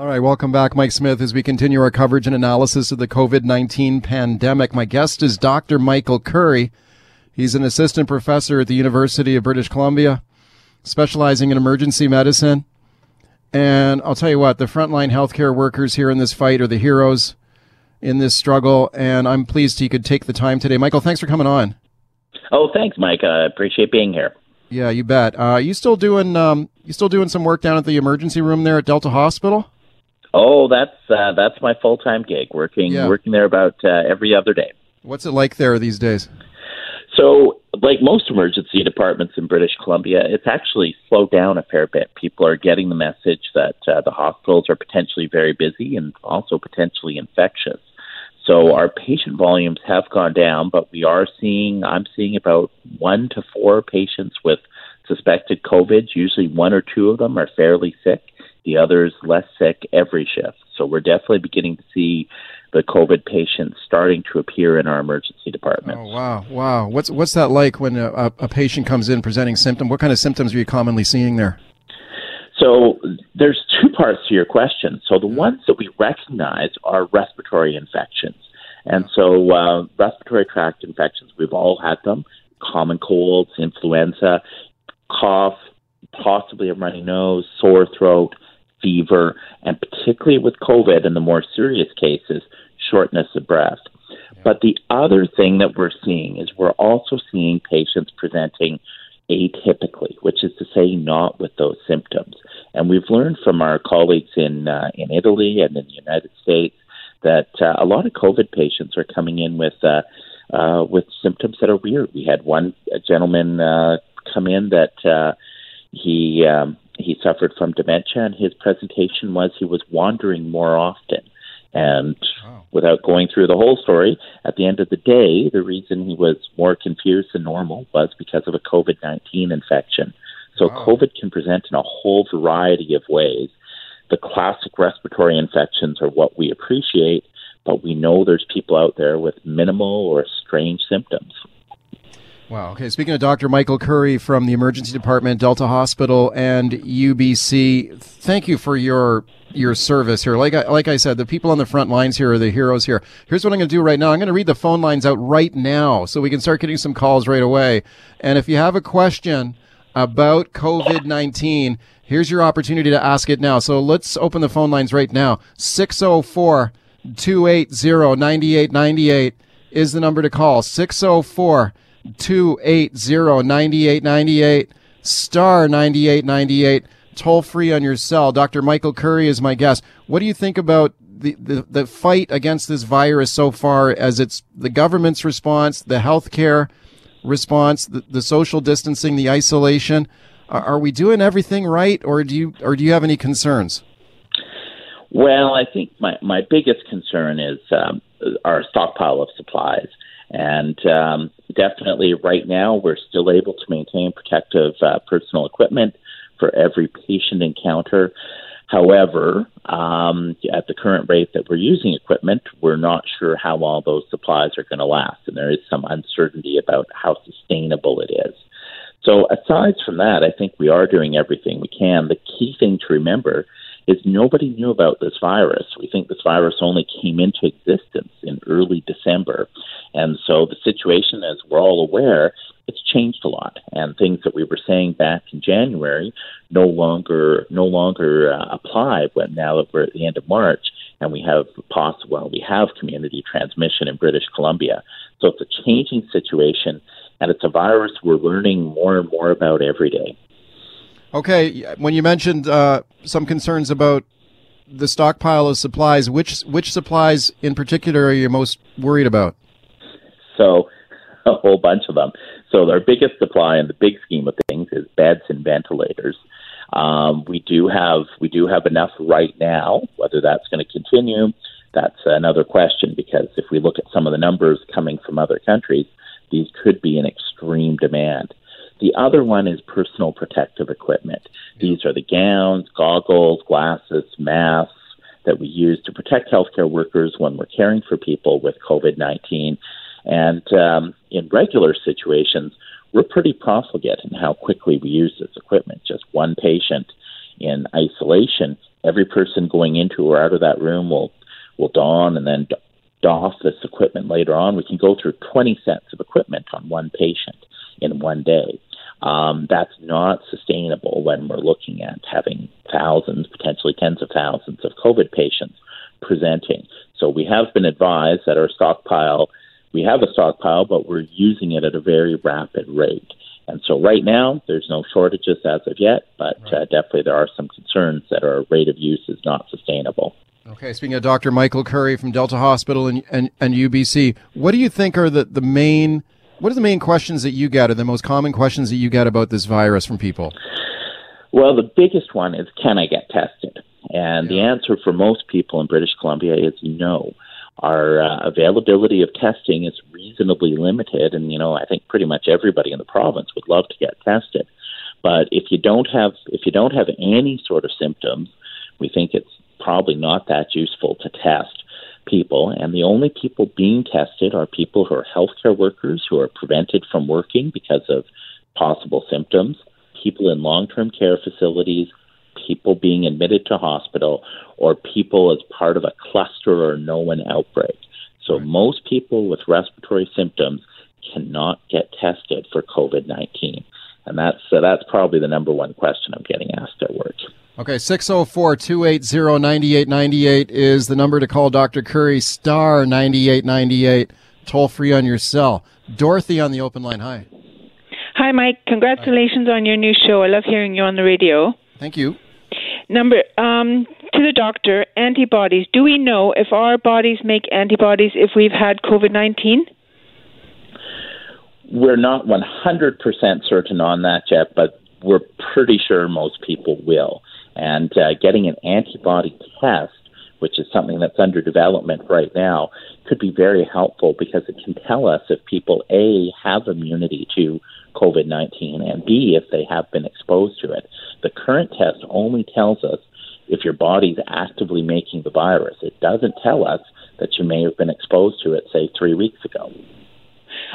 All right, welcome back, Mike Smith, as we continue our coverage and analysis of the COVID-19 pandemic. My guest is Dr. Michael Curry. He's an assistant professor at the University of British Columbia, specializing in emergency medicine. And I'll tell you what, the frontline healthcare workers here in this fight are the heroes in this struggle, and I'm pleased he could take the time today. Michael, thanks for coming on. Oh, thanks, Mike. I appreciate being here. Yeah, you bet. You still doing some work down at the emergency room there at Delta Hospital? Oh, that's my full-time gig, working there about every other day. What's it like there these days? So, like most emergency departments in British Columbia, it's actually slowed down a fair bit. People are getting the message that the hospitals are potentially very busy and also potentially infectious. So our patient volumes have gone down, but I'm seeing about 1 to 4 patients with suspected COVID. Usually 1 or 2 of them are fairly sick. The others less sick every shift. So we're definitely beginning to see the COVID patients starting to appear in our emergency department. Oh, wow. What's that like when a patient comes in presenting symptoms? What kind of symptoms are you commonly seeing there? So there's 2 parts to your question. So the ones that we recognize are respiratory infections. And so respiratory tract infections, we've all had them, common colds, influenza, cough, possibly a runny nose, sore throat, fever, and particularly with COVID in the more serious cases, shortness of breath. But the other thing that we're seeing is we're also seeing patients presenting atypically, which is to say not with those symptoms. And we've learned from our colleagues in Italy and in the United States that a lot of COVID patients are coming in with symptoms that are weird. We had a gentleman come in that he suffered from dementia, and his presentation was he was wandering more often. And without going through the whole story, at the end of the day, the reason he was more confused than normal was because of a COVID-19 infection. So COVID can present in a whole variety of ways. The classic respiratory infections are what we appreciate, but we know there's people out there with minimal or strange symptoms. Wow. Okay. Speaking of Dr. Michael Curry from the Emergency Department, Delta Hospital, and UBC, thank you for your service here. Like I said, the people on the front lines here are the heroes here. Here's what I'm going to do right now. I'm going to read the phone lines out right now so we can start getting some calls right away. And if you have a question about COVID-19, here's your opportunity to ask it now. So let's open the phone lines right now. 604-280-9898 is the number to call. 604-280-9898, star 9898, toll free on your cell. Dr. Michael Curry is my guest. What do you think about the fight against this virus so far, as it's the government's response, the healthcare response, the social distancing, the isolation? Are we doing everything right, or do you have any concerns? Well, I think my biggest concern is our stockpile of supplies. And definitely right now, we're still able to maintain protective personal equipment for every patient encounter. However, at the current rate that we're using equipment, we're not sure how long those supplies are going to last. And there is some uncertainty about how sustainable it is. So aside from that, I think we are doing everything we can. The key thing to remember is nobody knew about this virus. We think this virus only came into existence in early December. And so the situation, as we're all aware, it's changed a lot. And things that we were saying back in January no longer apply. But now that we're at the end of March and we have community transmission in British Columbia. So it's a changing situation, and it's a virus we're learning more and more about every day. Okay, when you mentioned some concerns about the stockpile of supplies, which supplies in particular are you most worried about? So, a whole bunch of them. So, our biggest supply in the big scheme of things is beds and ventilators. We do have enough right now. Whether that's going to continue, that's another question, because if we look at some of the numbers coming from other countries, these could be in extreme demand. The other one is personal protective equipment. These are the gowns, goggles, glasses, masks that we use to protect healthcare workers when we're caring for people with COVID-19. And in regular situations, we're pretty profligate in how quickly we use this equipment. Just one patient in isolation, every person going into or out of that room will don and then doff this equipment later on. We can go through 20 sets of equipment on one patient in one day. That's not sustainable when we're looking at having thousands, potentially tens of thousands of COVID patients presenting. So we have been advised that our stockpile, we have a stockpile, but we're using it at a very rapid rate. And so right now, there's no shortages as of yet, but definitely there are some concerns that our rate of use is not sustainable. Okay, speaking of Dr. Michael Curry from Delta Hospital and UBC, what do you think are the main... What are the main questions that you get, or the most common questions that you get about this virus from people? Well, the biggest one is, can I get tested? And the answer for most people in British Columbia is no. Our availability of testing is reasonably limited, and, you know, I think pretty much everybody in the province would love to get tested. But if you don't have any sort of symptoms, we think it's probably not that useful to test people, and the only people being tested are people who are healthcare workers who are prevented from working because of possible symptoms, people in long-term care facilities, people being admitted to hospital, or people as part of a cluster or known outbreak. So most people with respiratory symptoms cannot get tested for COVID-19. And that's probably the number one question I'm getting asked at work. Okay, 604-280-9898 is the number to call Dr. Curry, star 9898, toll-free on your cell. Dorothy on the open line, hi. Hi, Mike. Congratulations on your new show. I love hearing you on the radio. Thank you. Number, to the doctor, antibodies. Do we know if our bodies make antibodies if we've had COVID-19? We're not 100% certain on that yet, but we're pretty sure most people will. And getting an antibody test, which is something that's under development right now, could be very helpful because it can tell us if people, A, have immunity to COVID-19, and B, if they have been exposed to it. The current test only tells us if your body's actively making the virus. It doesn't tell us that you may have been exposed to it, say, 3 weeks ago.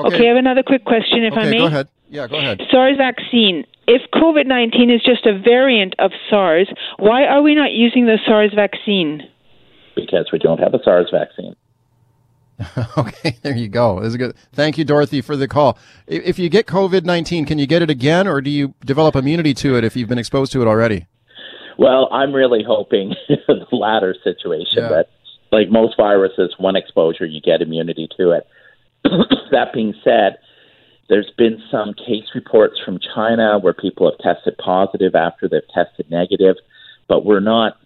Okay, I have another quick question, if I may. Go ahead. Yeah, go ahead. SARS vaccine. If COVID-19 is just a variant of SARS, why are we not using the SARS vaccine? Because we don't have a SARS vaccine. Okay, there you go. This is good. Thank you, Dorothy, for the call. If you get COVID-19, can you get it again, or do you develop immunity to it if you've been exposed to it already? Well, I'm really hoping the latter situation, but like most viruses, one exposure, you get immunity to it. That being said, there's been some case reports from China where people have tested positive after they've tested negative, but we're not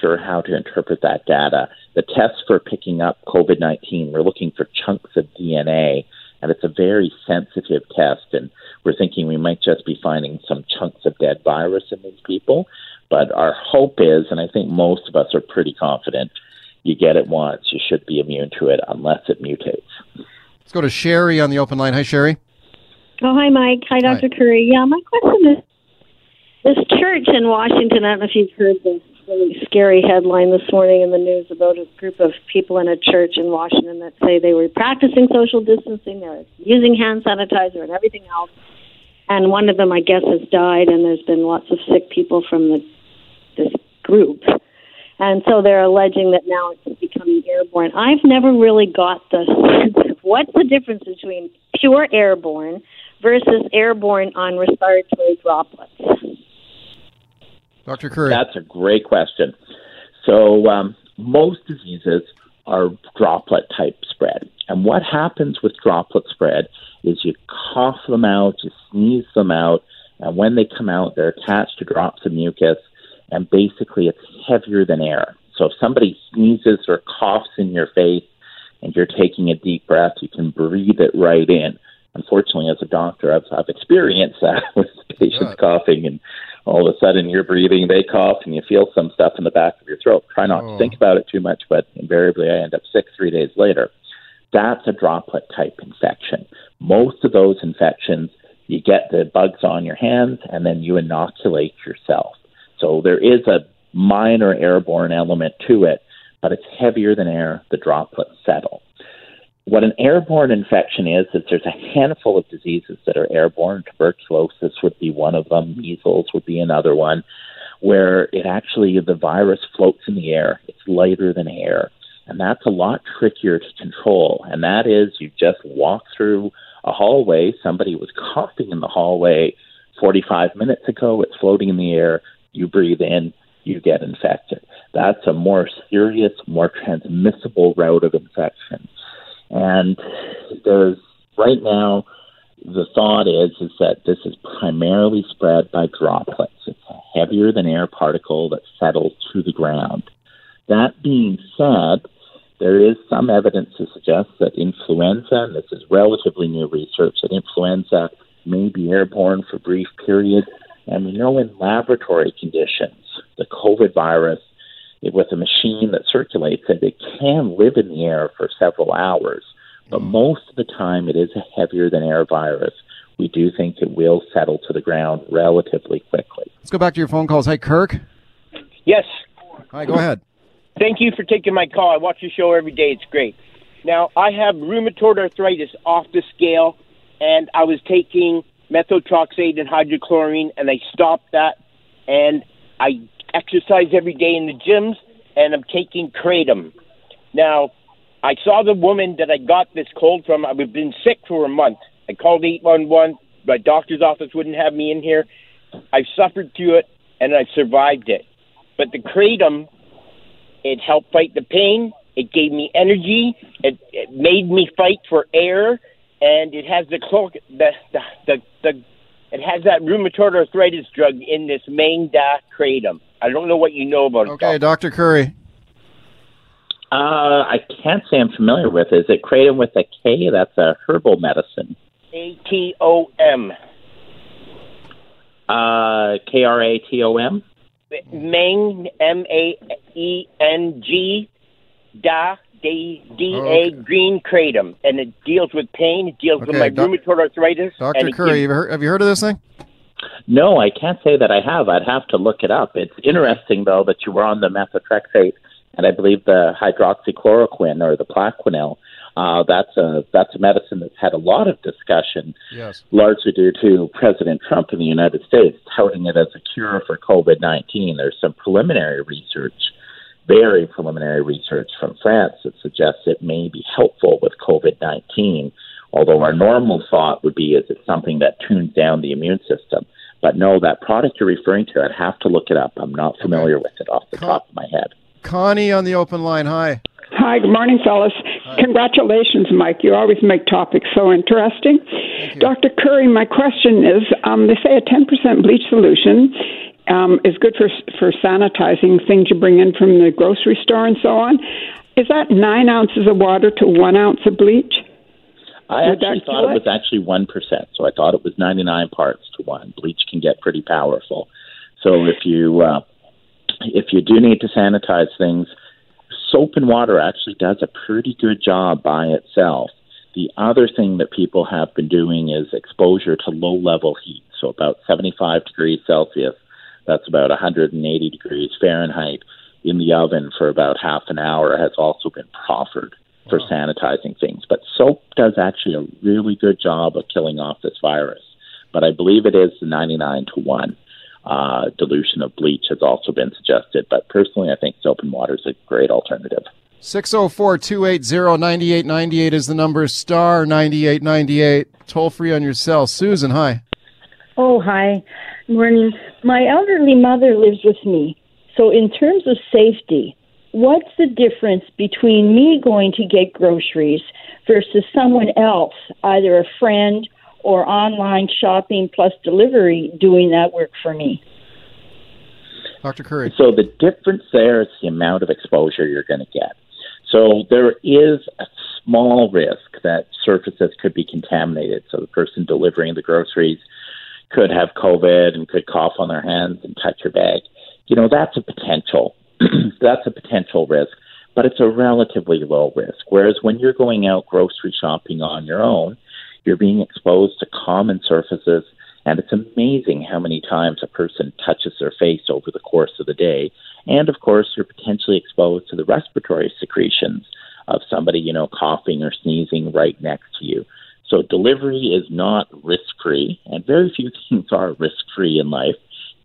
sure how to interpret that data. The tests for picking up COVID-19, we're looking for chunks of DNA, and it's a very sensitive test, and we're thinking we might just be finding some chunks of dead virus in these people. But our hope is, and I think most of us are pretty confident, you get it once, you should be immune to it unless it mutates. Let's go to Sherry on the open line. Hi, Sherry. Oh, hi, Mike. Hi, Dr. Curry. Yeah, my question is, this church in Washington, I don't know if you've heard this really scary headline this morning in the news about a group of people in a church in Washington that say they were practicing social distancing, they were using hand sanitizer and everything else, and one of them, I guess, has died, and there's been lots of sick people from this group. And so they're alleging that now it's becoming airborne. I've never really got the sense of what's the difference between pure airborne versus airborne on respiratory droplets. Dr. Curry. That's a great question. So most diseases are droplet-type spread. And what happens with droplet spread is you cough them out, you sneeze them out, and when they come out, they're attached to drops of mucus. And basically, it's heavier than air. So if somebody sneezes or coughs in your face and you're taking a deep breath, you can breathe it right in. Unfortunately, as a doctor, I've experienced that with patients coughing, and all of a sudden you're breathing, they cough, and you feel some stuff in the back of your throat. Try not to think about it too much, but invariably I end up sick 3 days later. That's a droplet-type infection. Most of those infections, you get the bugs on your hands, and then you inoculate yourself. So there is a minor airborne element to it, but it's heavier than air. The droplets settle. What an airborne infection is there's a handful of diseases that are airborne. Tuberculosis would be one of them. Measles would be another one. where it actually, the virus floats in the air. It's lighter than air. And that's a lot trickier to control. And that is, you just walk through a hallway. Somebody was coughing in the hallway 45 minutes ago. It's floating in the air. You breathe in, you get infected. That's a more serious, more transmissible route of infection. And there's right now, the thought is that this is primarily spread by droplets. It's a heavier than air particle that settles to the ground. That being said, there is some evidence to suggest that influenza, and this is relatively new research, that influenza may be airborne for brief periods. And we know in laboratory conditions, the COVID virus, with a machine that circulates it, it can live in the air for several hours. But most of the time, it is a heavier-than-air virus. We do think it will settle to the ground relatively quickly. Let's go back to your phone calls. Hi, Kirk. Yes. Hi, go ahead. Thank you for taking my call. I watch your show every day. It's great. Now, I have rheumatoid arthritis off the scale, and I was taking methotrexate and hydroxychloroquine, and I stopped that. And I exercise every day in the gyms, and I'm taking Kratom. Now, I saw the woman that I got this cold from. I've been sick for a month. I called 811. My doctor's office wouldn't have me in here. I've suffered through it, and I've survived it. But the Kratom, it helped fight the pain. It gave me energy. It made me fight for air. And it has it has that rheumatoid arthritis drug in this main Kratom. I don't know what you know about it. Okay, Dr. Curry. I can't say I'm familiar with it. Is it Kratom with a K? That's a herbal medicine. A-T-O-M. K-R-A-T-O-M? Meng, M-A-E-N-G, D-A, green Kratom. And it deals with pain, it deals with my rheumatoid arthritis. Dr. Curry, have you heard of this thing? No, I can't say that I have. I'd have to look it up. It's interesting, though, that you were on the methotrexate. And I believe the hydroxychloroquine or the Plaquenil, that's a medicine that's had a lot of discussion, yes, largely due to President Trump in the United States touting it as a cure for COVID-19. There's some preliminary research, very preliminary research from France that suggests it may be helpful with COVID-19, although our normal thought would be, is it something that tunes down the immune system? But no, that product you're referring to, I'd have to look it up. I'm not familiar with it off the top of my head. Connie on the open line. Hi. Hi. Good morning, fellas. Hi. Congratulations, Mike. You always make topics so interesting. Dr. Curry, my question is, they say a 10% bleach solution is good for sanitizing things you bring in from the grocery store and so on. Is that 9 ounces of water to 1 ounce of bleach? I thought it was actually 1%, so I thought it was 99 parts to one. Bleach can get pretty powerful. So if you do need to sanitize things, soap and water actually does a pretty good job by itself. The other thing that people have been doing is exposure to low-level heat, so about 75 degrees Celsius, that's about 180 degrees Fahrenheit, in the oven for about half an hour has also been proffered for sanitizing things. But soap does actually a really good job of killing off this virus, but I believe it is 99 to 1. Dilution of bleach has also been suggested, but personally I think soap and water is a great alternative. 604-280-9898 is the number, star 9898, toll free on your cell. Susan, hi. Oh, hi. Morning. My elderly mother lives with me, so in terms of safety, what's the difference between me going to get groceries versus someone else, either a friend or online shopping plus delivery, doing that work for me? Dr. Curry. So the difference there is the amount of exposure you're going to get. So there is a small risk that surfaces could be contaminated. So the person delivering the groceries could have COVID and could cough on their hands and touch your bag. You know, that's a potential. That's a potential risk, but it's a relatively low risk. Whereas when you're going out grocery shopping on your own, you're being exposed to common surfaces, and it's amazing how many times a person touches their face over the course of the day. And, of course, you're potentially exposed to the respiratory secretions of somebody, you know, coughing or sneezing right next to you. So delivery is not risk-free, and very few things are risk-free in life.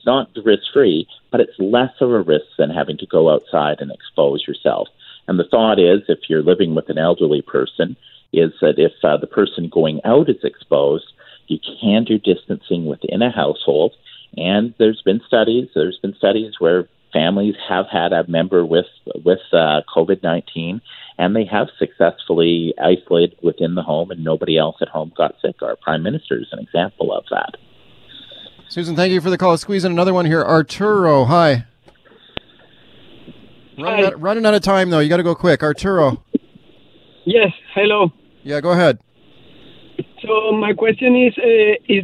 It's not risk-free, but it's less of a risk than having to go outside and expose yourself. And the thought is, if you're living with an elderly person, is that if the person going out is exposed, you can do distancing within a household. And there's been studies where families have had a member with COVID-19, and they have successfully isolated within the home, and nobody else at home got sick. Our Prime Minister is an example of that. Susan, thank you for the call. Squeeze in another one here. Arturo, hi. Running out of time, though. You got to go quick. Arturo. Yes, hello. Yeah, go ahead. So my question is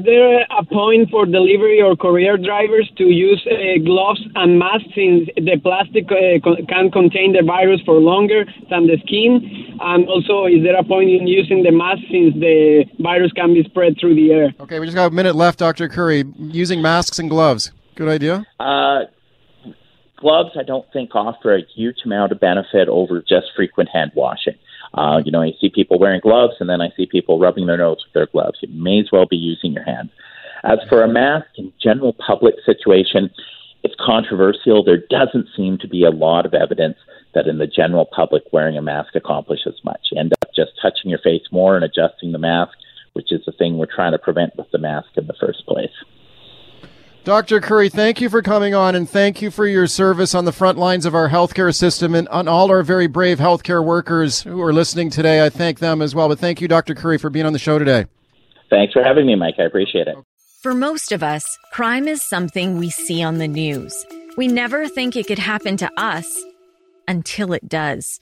there a point for delivery or courier drivers to use gloves and masks since the plastic can contain the virus for longer than the skin? And also, is there a point in using the mask since the virus can be spread through the air? Okay, we just got a minute left, Dr. Curry. Using masks and gloves, good idea? Gloves, I don't think, offer a huge amount of benefit over just frequent hand washing. You see people wearing gloves, and then I see people rubbing their nose with their gloves. You may as well be using your hands. As for a mask in general public situation, it's controversial. There doesn't seem to be a lot of evidence that in the general public wearing a mask accomplishes much. You end up just touching your face more and adjusting the mask, which is the thing we're trying to prevent with the mask in the first place. Dr. Curry, thank you for coming on, and thank you for your service on the front lines of our healthcare system and on all our very brave healthcare workers who are listening today. I thank them as well. But thank you, Dr. Curry, for being on the show today. Thanks for having me, Mike. I appreciate it. For most of us, crime is something we see on the news. We never think it could happen to us until it does.